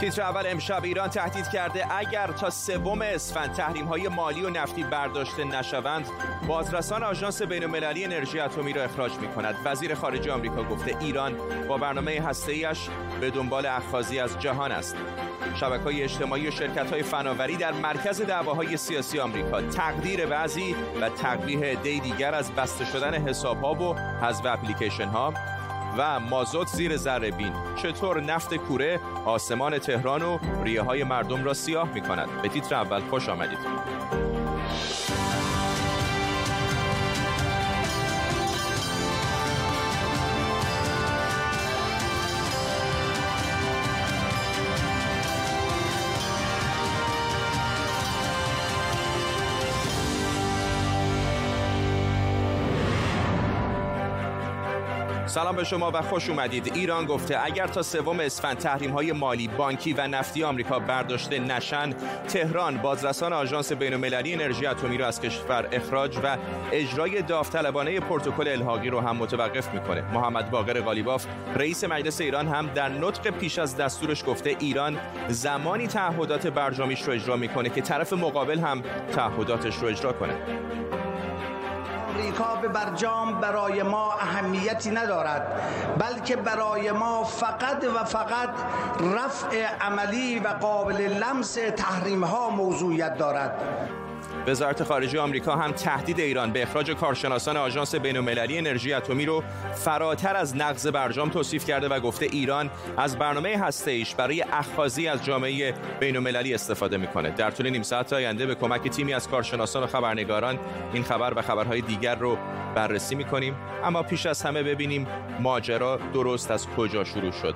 تیتر اول امشب: ایران تهدید کرده اگر تا سوم اسفند تحریم‌های مالی و نفتی برداشته نشوند، بازرسان آژانس بین‌المللی انرژی اتمی را اخراج می‌کند. وزیر خارجه آمریکا گفته ایران با برنامه هسته‌ای‌اش به دنبال اخاذی از جهان است. شبکه‌های اجتماعی و شرکت‌های فناوری در مرکز دعواهای سیاسی آمریکا، تقدیر بعضی و تقبیح عده‌ای دیگر از بسته شدن حساب‌ها و حذف اپلیکیشن‌ها. و مازوت زیر ذره بین، چطور نفت کوره آسمان تهران و ریه های مردم را سیاه می کند. به تیتر اول خوش آمدید. سلام به شما و خوش اومدید. ایران گفته اگر تا سوم اسفند تحریم‌های مالی، بانکی و نفتی آمریکا برداشته نشن، تهران بازرسان آژانس بین‌المللی انرژی اتمی را از کشور اخراج و اجرای داوطلبانه پروتکل الحاقی رو هم متوقف می‌کنه. محمد باقر قالیباف رئیس مجلس ایران هم در نطق پیش از دستورش گفته ایران زمانی تعهدات برجامیش رو اجرا می‌کنه که طرف مقابل هم تعهداتش رو اجرا کنه. انتخاب برجام برای ما اهمیتی ندارد، بلکه برای ما فقط و فقط رفع عملی و قابل لمس تحریم‌ها موضوعیت دارد. وزارت خارجه آمریکا هم تهدید ایران به اخراج کارشناسان آژانس بین‌المللی انرژی اتمی رو فراتر از نقض برجام توصیف کرده و گفته ایران از برنامه هسته‌ایش برای اخاذی از جامعه بین‌المللی استفاده می‌کنه. در طول نیم ساعت آینده به کمک تیمی از کارشناسان و خبرنگاران این خبر و خبرهای دیگر رو بررسی می‌کنیم، اما پیش از همه ببینیم ماجرا درست از کجا شروع شد.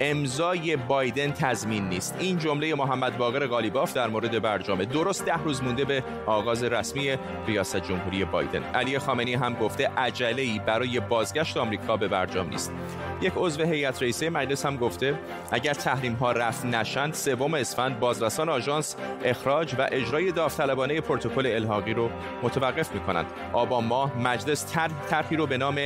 امضای بایدن تضمین نیست. این جمله محمد باقر قالیباف در مورد برجام، درست 10 روز مونده به آغاز رسمی ریاست جمهوری بایدن. علی خامنه ای هم گفته عجله‌ای برای بازگشت آمریکا به برجام نیست. یک عضو هیئت رئیسه مجلس هم گفته اگر تحریم‌ها رفع نشند، سوم اسفند بازرسان آژانس اخراج و اجرای داوطلبانه پروتکل الحاقی رو متوقف می‌کنند. آبان ماه مجلس طرحی رو به نام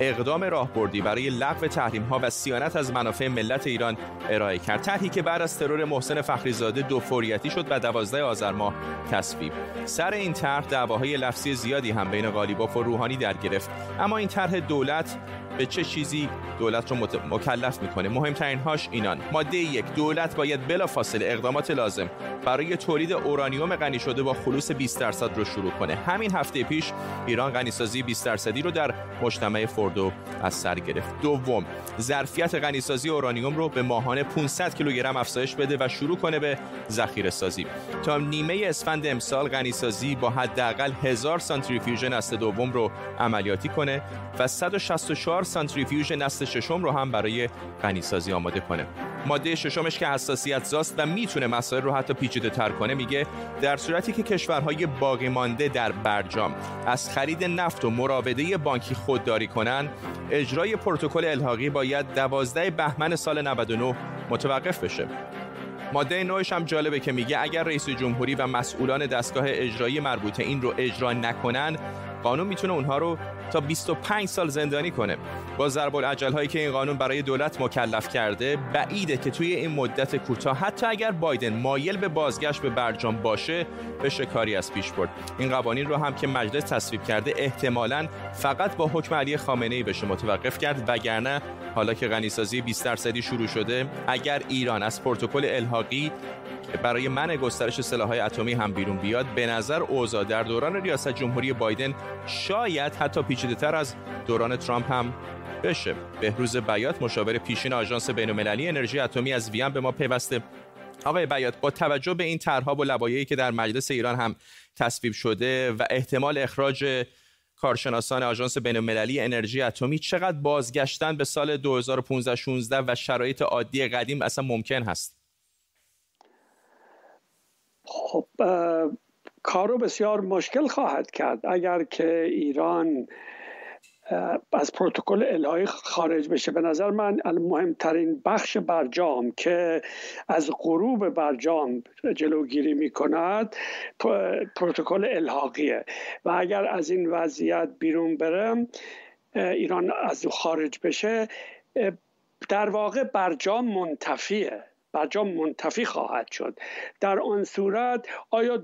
اقدام راهبردی برای لغو تحریم‌ها و صیانت از منافع ملت ایران ارائه کرد، طرحی که بعد از ترور محسن فخری زاده دو فوریتی شد و 12 آذر ماه تصویب. سر این طرح دعواهای لفظی زیادی هم بین قالیباف و روحانی در گرفت، اما این طرح دولت به چه چیزی دولت رو مکلف میکنه؟ مهمترین هاش اینان: ماده 1، دولت باید بلافاصله اقدامات لازم برای تولید اورانیوم غنی شده با خلوص 20% رو شروع کنه. همین هفته پیش ایران غنیسازی 20% رو در مجتمع فردو از سر گرفت. دوم، ظرفیت غنیسازی اورانیوم رو به ماهانه 500 کیلوگرم افزایش بده و شروع کنه به ذخیره سازی. تا نیمه اسفند امسال غنیسازی با حداقل 1000 سانتریفیوژ نسل دوم رو عملیاتی کنه و 164 سانتریفیوژ نسل ششم رو هم برای غنیسازی آماده کنه. ماده ششمش که حساسیت زاست و میتونه مسائل رو حتی پیچیده‌تر کنه، میگه در صورتی که کشورهای باقی مانده در برجام از خرید نفت و مراوده بانکی خودداری کنن، اجرای پروتکل الحاقی باید 12 بهمن سال 99 متوقف بشه. ماده 9 هم جالبه که میگه اگر رئیس جمهوری و مسئولان دستگاه اجرایی مربوطه این رو اجرا نکنن، قانون میتونه اونها رو تا 25 سال زندانی کنه. با ضرب العجل هایی که این قانون برای دولت مکلف کرده، بعیده که توی این مدت کوتاه حتی اگر بایدن مایل به بازگشت به برجام باشه بشه کاری از پیش برد. این قوانین رو هم که مجلس تصویب کرده احتمالاً فقط با حکم علی خامنه ای بشه متوقف کرد، وگرنه حالا که غنیسازی 20% شروع شده، اگر ایران از پروتکل الحاقی برای منع گسترش سلاح‌های اتمی هم بیرون بیاد، به نظر اوضاع در دوران ریاست جمهوری بایدن شاید حتی پیچیده‌تر از دوران ترامپ هم بشه. بهروز بیات مشاور پیشین آژانس بین‌المللی انرژی اتمی از وین به ما پیوسته. آقای بیات، با توجه به این طرح‌ها و لوایحی که در مجلس ایران هم تصویب شده و احتمال اخراج کارشناسان آژانس بین‌المللی انرژی اتمی، چقدر بازگشتن به سال 2015 16 و شرایط عادی قدیم اصلا ممکن هست؟ خب کارو بسیار مشکل خواهد کرد اگر که ایران از پروتکل الحاقی خارج بشه. به نظر من مهمترین بخش برجام که از غروب برجام جلوگیری میکند پروتکل الحاقیه و اگر از این وضعیت بیرون بره، ایران از خارج بشه، در واقع برجام منتفیه. برجام منتفی خواهد شد. در آن صورت آیا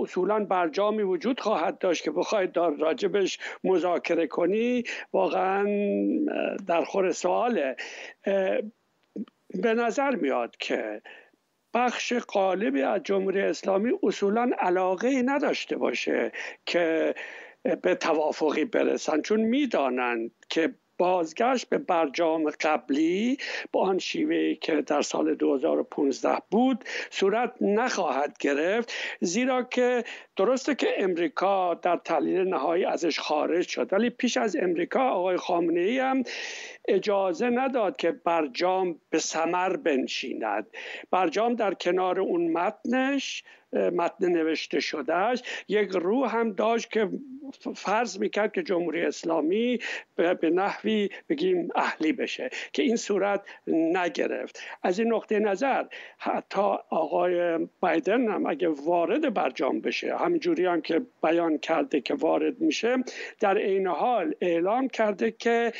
اصولا برجامی وجود خواهد داشت که بخواید در راجبش مذاکره کنی؟ واقعا در خور سواله. به نظر میاد که بخش غالبی از جمهوری اسلامی اصولا علاقه‌ای نداشته باشه که به توافقی برسن، چون میدانند که بازگشت به برجام قبلی با آن شیوهی که در سال 2015 بود صورت نخواهد گرفت، زیرا که درسته که امریکا در تحلیل نهایی ازش خارج شد، ولی پیش از امریکا آقای خامنه ای هم اجازه نداد که برجام به ثمر بنشیند. برجام در کنار اون متن نوشته شدهش یک روح هم داشت که فرض میکرد که جمهوری اسلامی به نحوی بگیم اهلی بشه، که این صورت نگرفت. از این نقطه نظر حتی آقای بایدن هم اگه وارد برجام بشه، همینجوری هم که بیان کرده که وارد میشه، در عین حال اعلام کرده که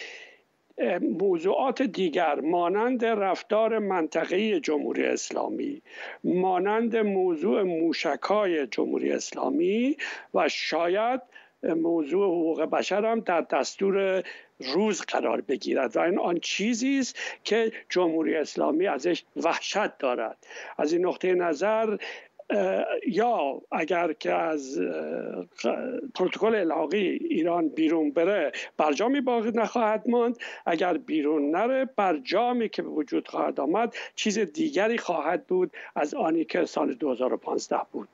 موضوعات دیگر مانند رفتار منطقه‌ای جمهوری اسلامی، مانند موضوع موشک‌های جمهوری اسلامی و شاید موضوع حقوق بشر هم در دستور روز قرار بگیرد و این آن چیزی است که جمهوری اسلامی ازش وحشت دارد. از این نقطه نظر یا اگر که از پروتکل الحاقی ایران بیرون بره برجامی باقی نخواهد ماند، اگر بیرون نره برجامی که به وجود خواهد آمد چیز دیگری خواهد بود از آنی که سال 2015 بود.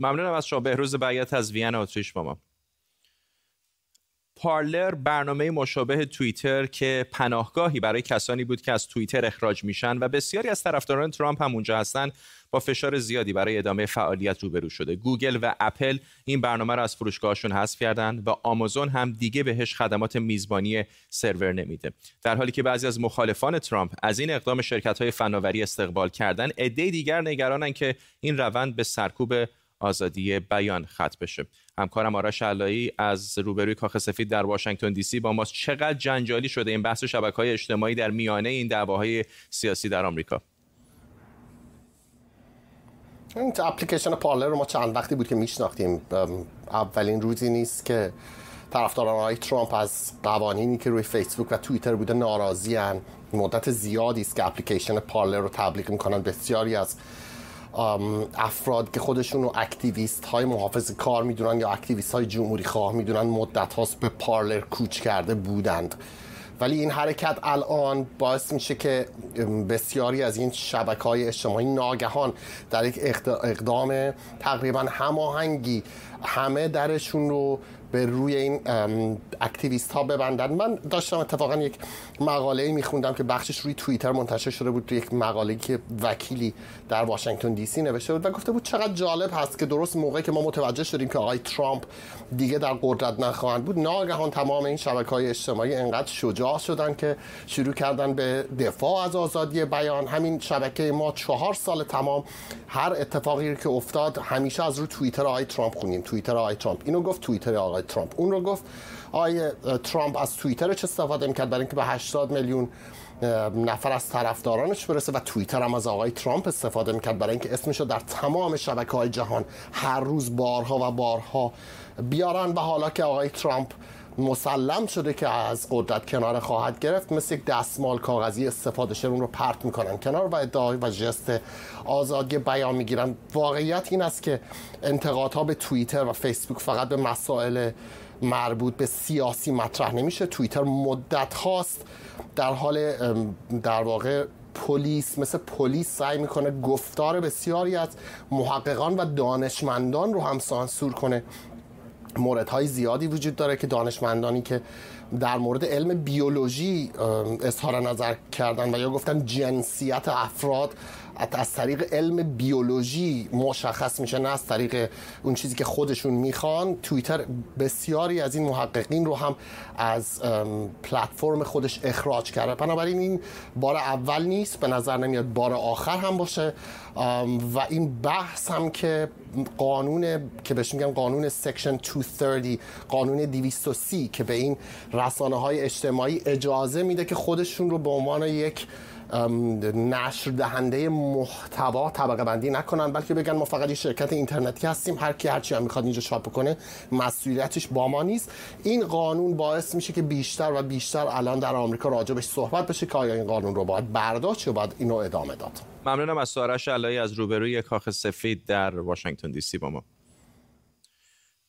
ممنونم از شما بهروز بیات از وین اتریش با ما. پارلر برنامه مشابه توییتر که پناهگاهی برای کسانی بود که از توییتر اخراج میشن و بسیاری از طرفداران ترامپ هم اونجا هستن، با فشار زیادی برای ادامه فعالیت روبرو شده. گوگل و اپل این برنامه را از فروشگاهشون حذف کردن و آمازون هم دیگه بهش خدمات میزبانی سرور نمیده. در حالی که بعضی از مخالفان ترامپ از این اقدام شرکت‌های فناوری استقبال کردن، عده دیگر نگرانن که این روند به سرکوب آزادی بیان ختم بشه. همکارم آراش علایی از روبروی کاخ سفید در واشنگتن دی سی با ماست. چقدر جنجالی شده این بحث شبکه‌های اجتماعی در میانه این دعواهای سیاسی در آمریکا؟ این اپلیکیشن پارلر رو ما چند وقتی بود که میشناختیم، اولین روزی نیست که طرفداران آقای ترامپ از قوانینی که روی فیسبوک و توییتر بوده ناراضی ان. مدت زیادی است که اپلیکیشن پارلر رو تبلیغ میکنن. بسیاری از افراد که خودشون رو اکتیویست های محافظه کار میدونن یا اکتیویست های جمهوری خواه میدونن مدت هاست به پارلر کوچ کرده بودند، ولی این حرکت الان باعث میشه که بسیاری از این شبکه‌های اجتماعی ناگهان در یک اقدام تقریبا هماهنگی همه درشون رو به روی این اکتیویست ها ببندن. من داشتم اتفاقا یک مقاله‌ای میخوندم که بخشش روی توییتر منتشر شده بود، توی یک مقاله‌ای که وکیلی در واشنگتن دی سی نوشته بود و گفته بود چقدر جالب هست که درست موقعی که ما متوجه شدیم که آقای ترامپ دیگه در قدرت نخواهند بود، ناگهان تمام این شبکه‌های اجتماعی انقدر شجاع شدن که شروع کردن به دفاع از آزادی بیان. همین شبکه ما 4 سال تمام هر اتفاقی که افتاد همیشه از روی توییتر آقای ترامپ خوندیم. توییتر آقای ترامپ اینو گفت، توییتر آقای ترامپ اون رو گفت. آقای ترامپ از توییتر چه استفاده می‌کرد برای اینکه به 80 میلیون نفر از طرفدارانش برسه و توییتر هم از آقای ترامپ استفاده می‌کرد برای اینکه اسمش رو در تمام شبکه‌های جهان هر روز بارها و بارها بیارن. و حالا که آقای ترامپ مسلم شده که از قدرت کنار خواهد گرفت، مثل یک دستمال کاغذی استفاده شده اون رو پرت میکنن کنار و ادعای و ژست آزادی بیان میگیرن. واقعیت این است که انتقادها به توییتر و فیسبوک فقط به مسائل مربوط به سیاسی مطرح نمیشه. توییتر مدت هاست در حال در واقع پلیس سعی میکنه گفتار بسیاری از محققان و دانشمندان رو هم سانسور کنه. موردهای زیادی وجود داره که دانشمندانی که در مورد علم بیولوژی اظهار نظر کردن و یا گفتن جنسیت افراد از طریق علم بیولوژی مشخص میشه، نه از طریق اون چیزی که خودشون میخوان. توییتر بسیاری از این محققین رو هم از پلتفرم خودش اخراج کرده. بنابراین این بار اول نیست، به نظر نمیاد بار آخر هم باشه. و این بحث هم که قانون که بهش میگم قانون سکشن 230، قانون 230 که به این رسانه‌های اجتماعی اجازه میده که خودشون رو به عنوان یک نشر دهنده محتوا طبقه بندی نکنن، بلکه بگن ما فقط یه شرکت اینترنتی هستیم، هر کی هر چی میخواد اینجا چاپ کنه مسئولیتش با ما نیست. این قانون باعث میشه که بیشتر و بیشتر الان در آمریکا راجبش صحبت بشه که آیا این قانون رو باید برداشت یا باید اینو ادامه داد. ممنونم از آراش علایی از روبروی کاخ سفید در واشنگتن دی سی با ما.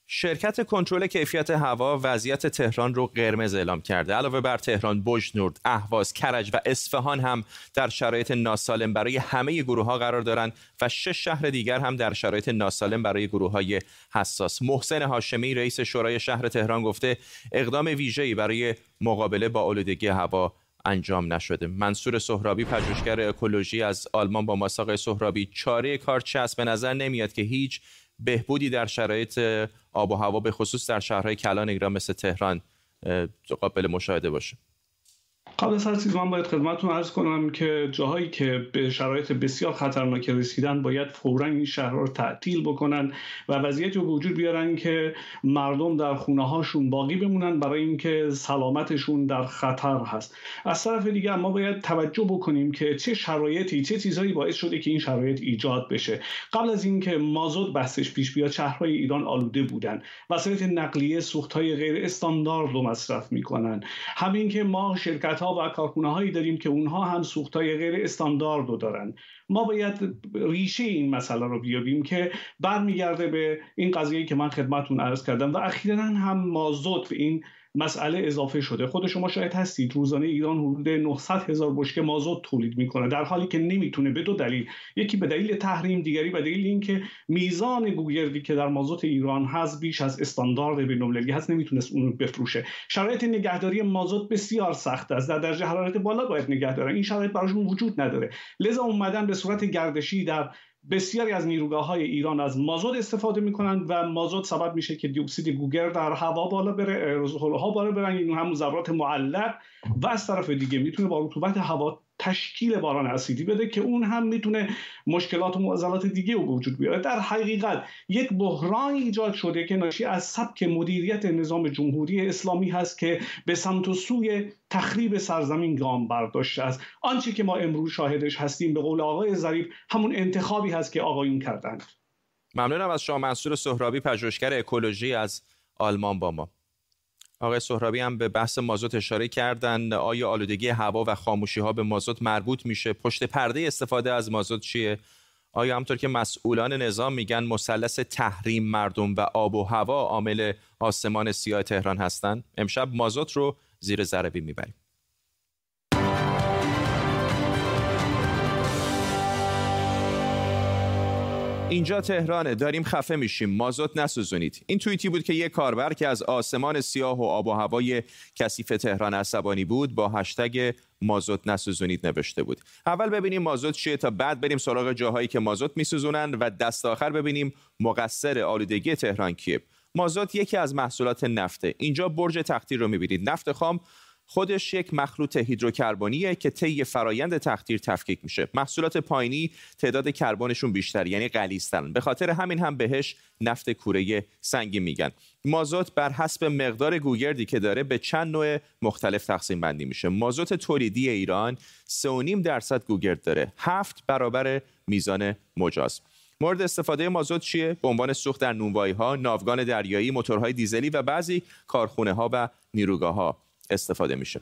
شرکت کنترل کیفیت هوا وضعیت تهران رو قرمز اعلام کرده. علاوه بر تهران، بجنورد، اهواز، کرج و اصفهان هم در شرایط ناسالم برای همه گروه‌ها قرار دارند و 6 شهر دیگر هم در شرایط ناسالم برای گروه‌های حساس. محسن حاشمی رئیس شورای شهر تهران گفته اقدام ویژه‌ای برای مقابله با آلودگی هوا انجام نشده. منصور سهرابی پژوهشگر اکولوژی از آلمان با ماساق سهرابی: چاره کار چه است؟ به نظر نمیاد که هیچ بهبودی در شرایط آب و هوا به خصوص در شهرهای کلان ایران مثل تهران قابل مشاهده باشه. قبل از هر چیز من باید خدمتتون عرض کنم که جاهایی که به شرایط بسیار خطرناک رسیدن باید فوراً این شهرها رو تعطیل بکنن و وضعیتی رو به وجود بیارن که مردم در خونه‌هاشون باقی بمونن، برای اینکه سلامتشون در خطر هست. از طرف دیگه ما باید توجه بکنیم که چه شرایطی، چه چیزایی باعث شده که این شرایط ایجاد بشه. قبل از اینکه مازاد بحثش پیش بیاد، شهرهای ایران آلوده بودن. وسایل نقلیه سوخت‌های غیر استاندارد رو مصرف می‌کنن. همین که ما شرکت‌ها و کارخونه‌هایی داریم که اونها هم سوخت‌های غیر استاندارد رو دارن. ما باید ریشه این مسئله رو بیابیم که برمیگرده به این قضیه‌ای که من خدمتتون عرض کردم و اخیراً هم مازاد به این مسئله اضافه شده. خود شما شاید هستید روزانه ایران حدود 900 هزار بشکه مازاد تولید میکنه، در حالی که نمیتونه، به دو دلیل: یکی به دلیل تحریم، دیگری به دلیل اینکه میزان گوگردی که در مازاد ایران هست بیش از استاندارد بین‌المللی هست، نمیتونست اون رو بفروشه. شرایط نگهداری مازاد بسیار سخت است، در درجه حرارت بالا باید نگهدارن، این شرایط براشون وجود نداره، لذا اومدن به صورت گردشی در بسیاری از نیروگاه‌های ایران از مازاد استفاده می‌کنند و مازاد سبب میشه که دیوکسید گوگرد در هوا بالا بره، اروزول‌ها بالا برن، این همون ذرات معلق، و از طرف دیگه میتونه با رطوبت هوا تشکیل باران اسیدی بده که اون هم میتونه مشکلات و معضلات دیگه رو به وجود بیاره. در حقیقت یک بحران ایجاد شده که ناشی از سبک مدیریت نظام جمهوری اسلامی هست که به سمت و سوی تخریب سرزمین گام برداشته است. آنچه که ما امروز شاهدش هستیم به قول آقای ظریف همون انتخابی هست که آقایون کردند. ممنونم از شما. منصور سهرابی پژوهشگر اکولوژی از آلمان با ما. آقای سهرابی هم به بحث مازاد اشاره کردن. آیا آلودگی هوا و خاموشی‌ها به مازاد مربوط میشه؟ پشت پرده استفاده از مازاد چیه؟ آیا همطور که مسئولان نظام میگن مثلث تحریم، مردم و آب و هوا عامل آسمان سیاه تهران هستند؟ امشب مازاد رو زیر ذره بین میبریم. اینجا تهرانه، داریم خفه میشیم، مازاد نسوزونید. این توییتی بود که یک کاربر که از آسمان سیاه و آب و هوای کثیف تهران عصبانی بود با هشتگ مازاد نسوزونید نوشته بود. اول ببینیم مازاد چیه تا بعد بریم سراغ جاهایی که مازاد میسوزونن و دست آخر ببینیم مقصر آلودگی تهران کیه. مازاد یکی از محصولات نفته. اینجا برج تقطیر رو میبینید. نفت خام خودش یک مخلوط هیدروکربنیه که طی فرایند تقطیر تفکیک میشه. محصولات پایینی تعداد کربنشون بیشتر، یعنی غلیظ‌ترن. به خاطر همین هم بهش نفت کوره سنگی میگن. مازاد بر حسب مقدار گوگردی که داره به چند نوع مختلف تقسیم بندی میشه. مازاد تولیدی ایران 3.5% گوگرد داره، 7 برابر میزان مجاز. مورد استفاده مازاد چیه؟ به عنوان سوخت در نونوایی‌ها، ناوگان دریایی، موتورهای دیزلی و بعضی کارخونه‌ها و نیروگاه‌ها استفاده میشه.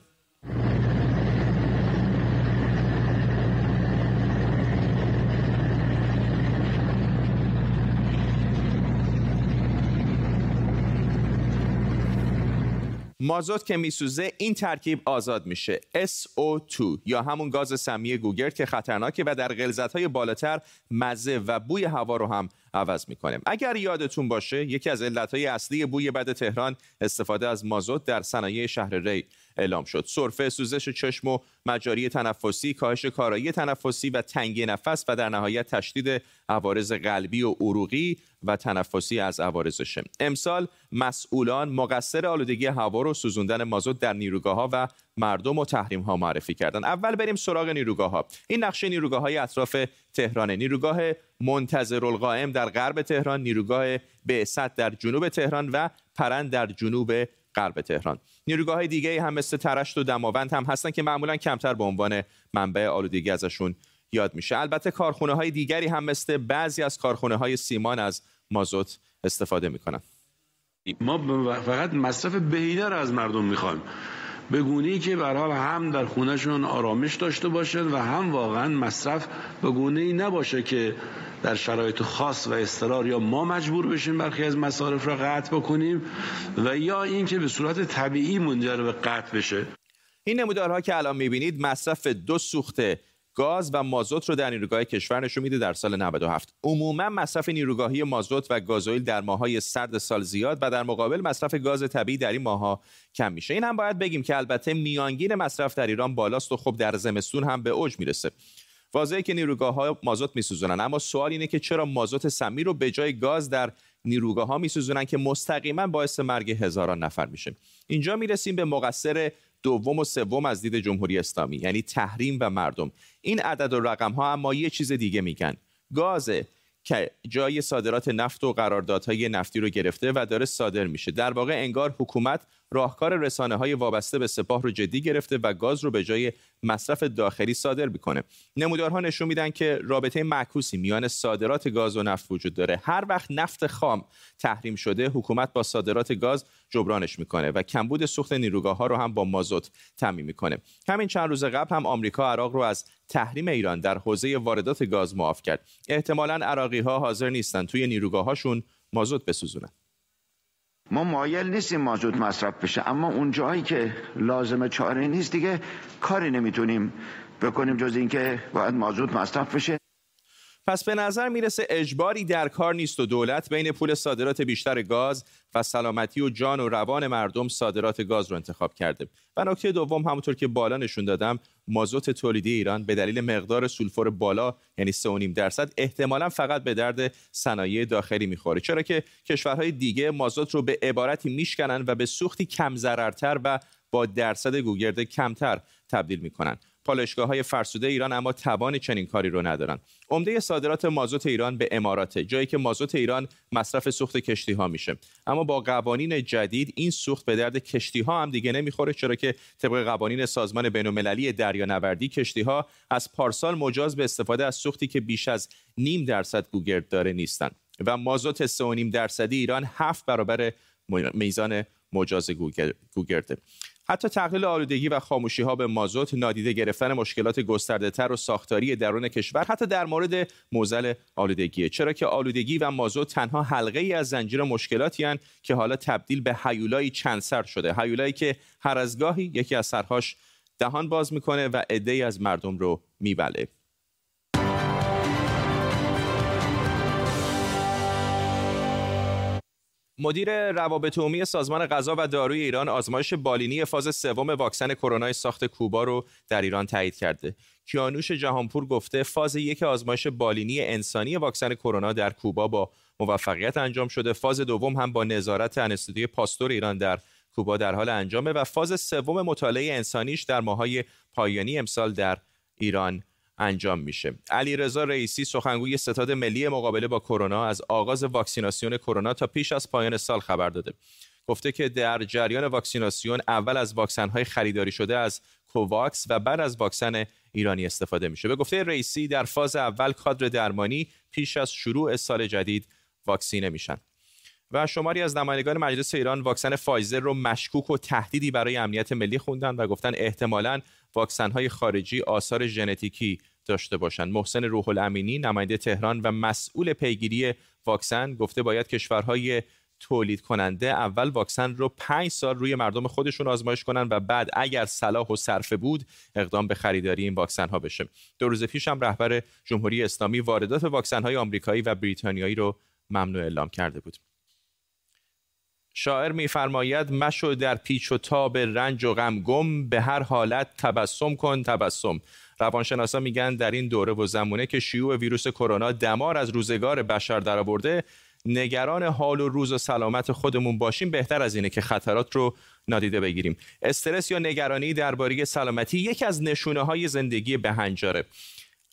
مازاد که میسوزه این ترکیب آزاد میشه، SO2 یا همون گاز سمی گوگرد که خطرناکه و در غلظت‌های بالاتر مزه و بوی هوا رو هم عوض میکنه. اگر یادتون باشه یکی از علتهای اصلی بوی بد تهران استفاده از مازاد در صنایع شهر ری اعلام شد. سرفه، سوزش چشم و مجاری تنفسی، کاهش کارایی تنفسی و تنگی نفس و در نهایت تشدید عوارض قلبی و عروقی و تنفسی از عوارضش. امسال مسئولان مقصر آلودگی هوا رو سوزوندن مازاد در نیروگاه‌ها و مردم و تحریم‌ها معرفی کردن. اول بریم سراغ نیروگاه‌ها. این نقشه نیروگاه‌های اطراف تهران: نیروگاه منتظر القائم در غرب تهران، نیروگاه بعثت در جنوب تهران و پرند در جنوب غرب تهران. نیروگاه‌های دیگه هم مثل ترشت و دماوند هم هستن که معمولا کمتر به عنوان منبع آلودگی ازشون یاد میشه. البته کارخونه‌های دیگری هم مثل بعضی از کارخونه‌های سیمان از مازوت استفاده میکنن. ما فقط مصرف بهینه رو از مردم میخوایم، به گونه‌ای که به هر حال هم در خونهشون آرامش داشته باشن و هم واقعا مصرف به گونه‌ای نباشه که در شرایط خاص و اضطرار یا ما مجبور بشیم برخی از مصارف را قطع بکنیم و یا اینکه به صورت طبیعی منجر به قطع بشه. این نمودارها که الان میبینید مصرف دو سوخت گاز و مازوت رو در نیروگاه کشور نشون میده در سال 97. عموما مصرف نیروگاهی مازوت و گازوئیل در ماهای سرد سال زیاد و در مقابل مصرف گاز طبیعی در این ماها کم میشه. این هم باید بگیم که البته میانگین مصرف در ایران بالاست و خب در زمستون هم به اوج میرسه. واضحه که نیروگاه‌ها مازوت میسوزونن، اما سوال اینه که چرا مازوت سمی رو به جای گاز در نیروگاه‌ها میسوزونن که مستقیما باعث مرگ هزاران نفر میشه. اینجا میرسیم به مقصر دوم و سوم از دید جمهوری اسلامی، یعنی تحریم و مردم. این عدد و رقم‌ها اما یه چیز دیگه میگن. گازه که جای صادرات نفت و قراردادهای نفتی رو گرفته و داره صادر میشه. در واقع انگار حکومت راهکار رسانه‌های وابسته به سپاه رو جدی گرفته و گاز رو به جای مصرف داخلی صادر میکنه. نمودارها نشون میدن که رابطه معکوسی میان صادرات گاز و نفت وجود داره. هر وقت نفت خام تحریم شده، حکومت با صادرات گاز جبرانش میکنه و کمبود سوخت نیروگاه‌ها رو هم با مازوت تامین میکنه. همین چند روز قبل هم آمریکا عراق رو از تحریم ایران در حوزه واردات گاز معاف کرد. احتمالاً عراقی‌ها حاضر نیستن توی نیروگاه‌هاشون مازوت بسوزونن. ما مایل نیستیم مازوت مصرف بشه، اما اون جایی که لازمه چاره نیست دیگه کاری نمیتونیم بکنیم جز اینکه باید مازوت مصرف بشه. پس به نظر میرسه اجباری در کار نیست و دولت بین پول صادرات بیشتر گاز و سلامتی و جان و روان مردم صادرات گاز رو انتخاب کرده. و نکته دوم همونطور که بالا نشون دادم، مازوت تولیدی ایران به دلیل مقدار سولفور بالا یعنی 3.5% احتمالاً فقط به درد صنایع داخلی میخوره، چرا که کشورهای دیگه مازوت رو به عبارتی میشکنن و به سوختی کم ضررتر و با درصد گوگرد کمتر تبدیل میکنن. پالایشگاه‌های فرسوده ایران اما توان چنین کاری رو ندارن. عمده صادرات مازوت ایران به اماراته، جایی که مازوت ایران مصرف سوخت کشتی‌ها میشه. اما با قوانین جدید این سوخت به درد کشتی‌ها هم دیگه نمیخوره، چرا که طبق قوانین سازمان بین‌المللی دریانوردی کشتی‌ها از پارسال مجاز به استفاده از سوختی که بیش از 0.5% گوگرد داره نیستن و مازوت 3.5% ایران 7 برابر میزان مجاز گوگرده. حتی تقلیل آلودگی و خاموشی‌ها به مازوت، نادیده گرفتن مشکلات گسترده‌تر و ساختاری درون کشور، حتی در مورد معضل آلودگی، چرا که آلودگی و مازوت تنها حلقه‌ای از زنجیر مشکلاتی هستند که حالا تبدیل به هیولایی چند سر شده، هیولایی که هر از گاهی یکی از سرهاش دهان باز میکنه و عده‌ای از مردم رو میبله. مدیر روابط عمومی سازمان غذا و داروی ایران آزمایش بالینی فاز 3 واکسن کرونا ساخت کوبا رو در ایران تایید کرده. کیانوش جهانپور گفته فاز 1 آزمایش بالینی انسانی واکسن کرونا در کوبا با موفقیت انجام شده. فاز 2 هم با نظارت انستیتوی پاستور ایران در کوبا در حال انجامه و فاز 3 مطالعه انسانیش در ماهای پایانی امسال در ایران انجام میشه. علیرضا رئیسی سخنگوی ستاد ملی مقابله با کرونا از آغاز واکسیناسیون کرونا تا پیش از پایان سال خبر داده. گفته که در جریان واکسیناسیون اول از واکسن‌های خریداری شده از کوواکس و بعد از واکسن ایرانی استفاده میشه. به گفته رئیسی در فاز اول کادر درمانی پیش از شروع سال جدید واکسینه میشن. و شماری از نمایندگان مجلس ایران واکسن فایزر رو مشکوک و تهدیدی برای امنیت ملی خوندن و گفتن احتمالاً واکسن‌های خارجی آثار ژنتیکی داشته باشند. محسن روح‌الامینی نماینده تهران و مسئول پیگیری واکسن گفته باید کشورهای تولید کننده اول واکسن رو 5 سال روی مردم خودشون آزمایش کنن و بعد اگر صلاح و صرفه بود اقدام به خریداری این واکسن ها بشه. 2 روز پیش هم رهبر جمهوری اسلامی واردات واکسن های آمریکایی و بریتانیایی رو ممنوع اعلام کرده بود. شاعر می‌فرماید مشو در پیچ و تاب رنج و غم گم، به هر حالت تبسم کن تبسم. روانشناسا میگن در این دوره و زمونه که شیوع ویروس کرونا دمار از روزگار بشر درآورده، نگران حال و روز و سلامت خودمون باشیم بهتر از اینه که خطرات رو نادیده بگیریم. استرس یا نگرانی درباره سلامتی یکی از نشونه‌های زندگی بهنجاره.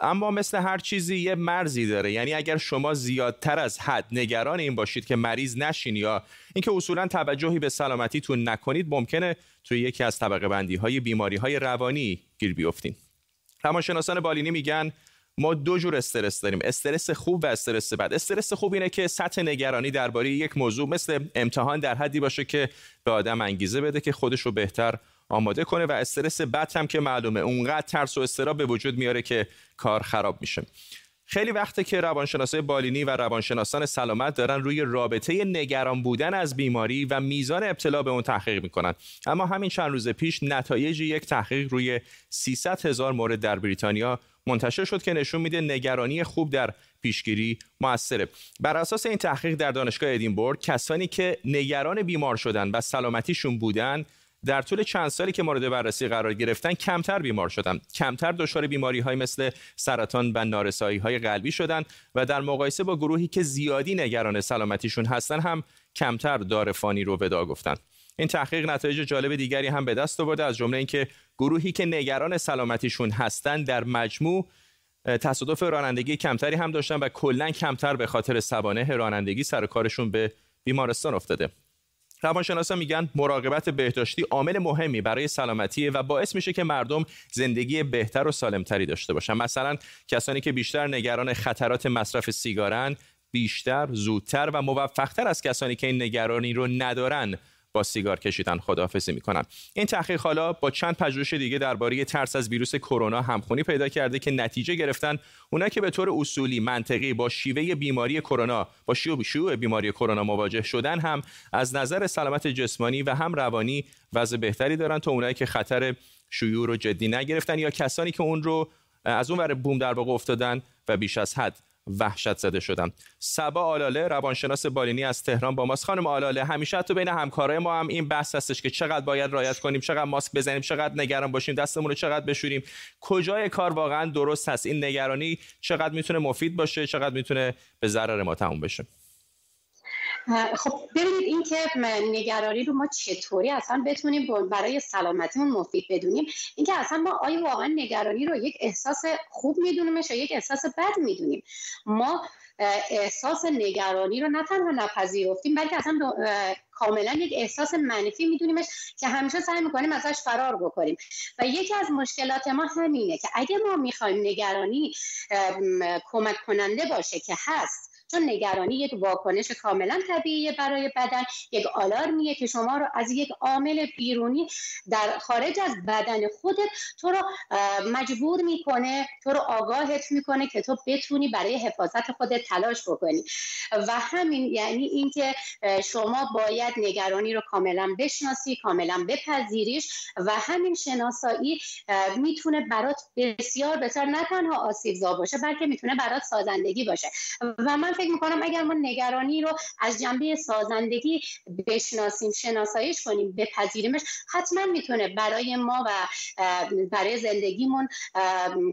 اما مثل هر چیزی یه مرزی داره، یعنی اگر شما زیادتر از حد نگران این باشید که مریض نشین یا اینکه اصولا توجهی به سلامتیتون نکنید، ممکنه توی یکی از طبقه بندی‌های بیماری‌های روانی گیر بیافتین. روانشناسان بالینی میگن ما دو جور استرس داریم، استرس خوب و استرس بد. استرس خوب اینه که سطح نگرانی درباره یک موضوع مثل امتحان در حدی باشه که به آدم انگیزه بده که خودش رو بهتر آماده کنه، و استرس بد هم که معلومه اونقدر ترس و اضطراب به وجود میاره که کار خراب میشه. خیلی وقته که روانشناسای بالینی و روانشناسان سلامت دارن روی رابطه نگران بودن از بیماری و میزان ابتلا به اون تحقیق میکنن. اما همین چند روز پیش نتایج یک تحقیق روی 300,000 مورد در بریتانیا منتشر شد که نشون میده نگرانی خوب در پیشگیری موثره. بر اساس این تحقیق در دانشگاه ادینبرگ، کسانی که نگران بیمار شدن و سلامتیشون بودن در طول چند سالی که مورد بررسی قرار گرفتن کمتر بیمار شدند، کمتر دچار بیماری‌های مثل سرطان و نارسایی‌های قلبی شدند و در مقایسه با گروهی که زیادی نگران سلامتیشون هستن هم کمتر دار فانی رو وداع گفتند. این تحقیق نتایج جالب دیگری هم به دست آورده، از جمله اینکه گروهی که نگران سلامتیشون هستند در مجموع تصادف رانندگی کمتری هم داشتن و کلاً کمتر به خاطر سوانح رانندگی سر و کارشون به بیمارستان افتاده. روانشناسا میگن مراقبت بهداشتی عامل مهمی برای سلامتیه و باعث میشه که مردم زندگی بهتر و سالمتری داشته باشن. مثلا کسانی که بیشتر نگران خطرات مصرف سیگارن بیشتر، زودتر و موفقتر از کسانی که این نگرانی رو ندارن با سیگار کشیدن خداحافظی میکنن. این تحقیق حالا با چند پژوهش دیگه درباره ترس از ویروس کرونا همخوانی پیدا کرده که نتیجه گرفتن اونا که به طور اصولی منطقی با شیوع بیماری کرونا مواجه شدن هم از نظر سلامت جسمانی و هم روانی وضع بهتری دارن تا اونایی که خطر شیوع رو جدی نگرفتن یا کسانی که اون رو از اون ور بوم در واقع افتادن و بیش از حد وحشت زده شدم. صبا آلاله روانشناس بالینی از تهران با ماست. خانم آلاله، همیشه تو بین همکارای ما هم این بحث هستش که چقدر باید رعایت کنیم، چقدر ماسک بزنیم، چقدر نگران باشیم، دستمون رو چقدر بشوریم. کجای کار واقعا درست هست؟ این نگرانی چقدر میتونه مفید باشه، چقدر میتونه به ضرر ما تموم بشه؟ خب ببینید، این که نگرانی رو ما چطوری اصلا بتونیم برای سلامتیمون مفید بدونیم، اینکه اصلا ما آیا واقعا نگرانی رو یک احساس خوب میدونیمش یا یک احساس بد میدونیم. ما احساس نگرانی رو نه تنها نپذیرفتیم بلکه اصلا کاملا یک احساس منفی میدونیمش که همیشه سعی میکنیم ازش فرار بکنیم. و یکی از مشکلات ما همینه که اگه ما میخوایم نگرانی کمک کننده باشه که هست، چون نگرانی یک واکنش کاملا طبیعیه برای بدن، یک آلارمیه که شما رو از یک عامل بیرونی در خارج از بدن خودت تو رو مجبور میکنه، تو رو آگاهت میکنه که تو بتونی برای حفاظت خودت تلاش بکنی. و همین یعنی اینکه شما باید نگرانی رو کاملا بشناسی، کاملا بپذیریش، و همین شناسایی میتونه برات بسیار نه تنها آسیبزا باشه بلکه میتونه برات سازندگی باشه. و من فکر میکنم اگر ما نگرانی رو از جنبه سازندگی بشناسیم، شناساییش کنیم، بپذیریمش، حتما میتونه برای ما و برای زندگیمون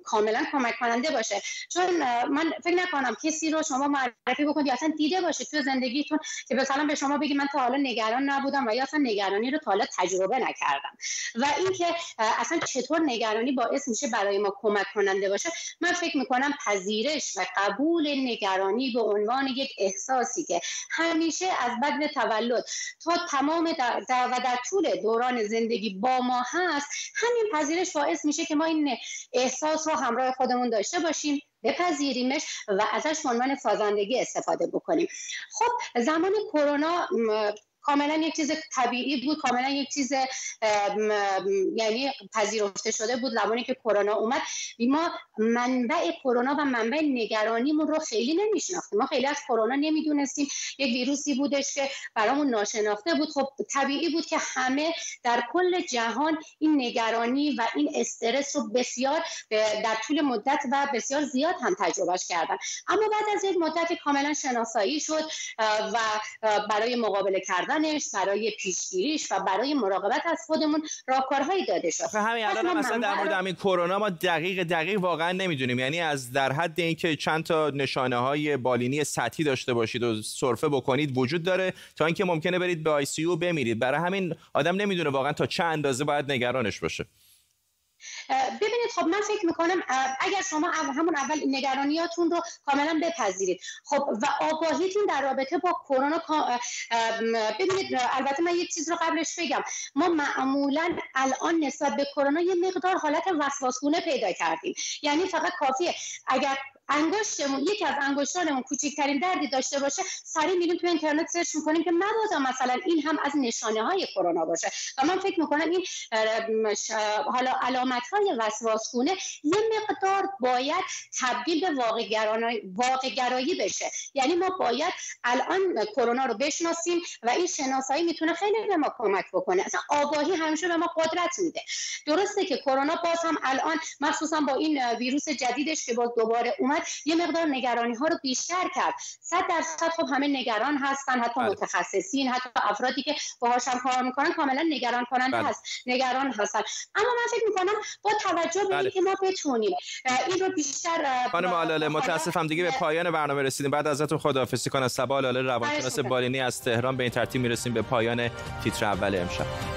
کاملا کمک کننده باشه. چون من فکر نکنم کسی رو شما معرفی بکنید یا اصلا دیده باشه تو زندگیتون که مثلا به شما بگی من تا حالا نگران نبودم و یا اصلا نگرانی رو تا حالا تجربه نکردم. و اینکه اصلا چطور نگرانی باعث میشه برای ما کمک کننده باشه، من فکر میکنم پذیرش و قبول نگرانی به عنوان یک احساسی که همیشه از بدو تولد تا تمام در طول دوران زندگی با ما هست، همین پذیرش باعث میشه که ما این احساس رو همراه خودمون داشته باشیم، بپذیریمش و ازش به عنوان سازندگی استفاده بکنیم. خب زمان کرونا کاملا یک چیز طبیعی بود، کاملا یک چیز یعنی پذیرفته شده بود. زمانی که کرونا اومد ما منبع کرونا و منبع نگرانیمون رو خیلی نمیشناختیم، ما خیلی از کرونا نمیدونستیم، یک ویروسی بودش که برامون ناشناخته بود. خب طبیعی بود که همه در کل جهان این نگرانی و این استرس رو بسیار در طول مدت و بسیار زیاد هم تجربهش کردن. اما بعد از یک مدت کاملا شناسایی شد و برای مقابله کردن، برای پیشگیریش و برای مراقبت از خودمون راهکارهایی داده شد. همین الان هم مثلا در مورد همین کرونا ما دقیق واقعا نمیدونیم، یعنی از در حد اینکه چند تا نشانه‌های بالینی سطحی داشته باشید و سرفه بکنید وجود داره تا اینکه ممکنه برید به ICU بمیرید. برای همین آدم نمیدونه واقعا تا چه اندازه باید نگرانش باشه. ببینید خب من فکر میکنم اگر شما همون اول نگرانیاتون رو کاملا بپذیرید خب و آگاهیتون در رابطه با کرونا، ببینید البته من یک چیز رو قبلش بگم، ما معمولا الان نسبت به کرونا یه مقدار حالت وسواسگونه پیدا کردیم، یعنی فقط کافیه اگر انگشتمون یکی از انگشتانمون کوچکترین دردی داشته باشه سریع میریم تو اینترنت سرچ میکنیم که مبادا مثلا این هم از نشانه های کرونا باشه و من فکر میکنم این حالا علامت های وسواسگونه یه مقدار باید تبدیل به واقع‌گرایی بشه، یعنی ما باید الان کرونا رو بشناسیم و این شناسایی میتونه خیلی به ما کمک بکنه. اصلا آگاهی همیشه به ما قدرت میده. درسته که کرونا باز هم الان مخصوصا با این ویروس جدیدش که باز دوباره یه مقدار نگرانی ها رو بیشتر کرد، 100% خب همه نگران هستن، حتی متخصصین، حتی افرادی که باهاش هم کار میکنن کاملا نگران کننده هست، نگران هستن. اما من فکر میکنم با توجه به اینکه ما بتونیم این رو بیشتر. خانم آلاله متاسفم دیگه به پایان برنامه رسیدیم، بعد ازتون خداحافظی کنم. صبا آلاله روانشناس بالینی از تهران، به این ترتیب میرسیم به پایان تیتر اول امشب.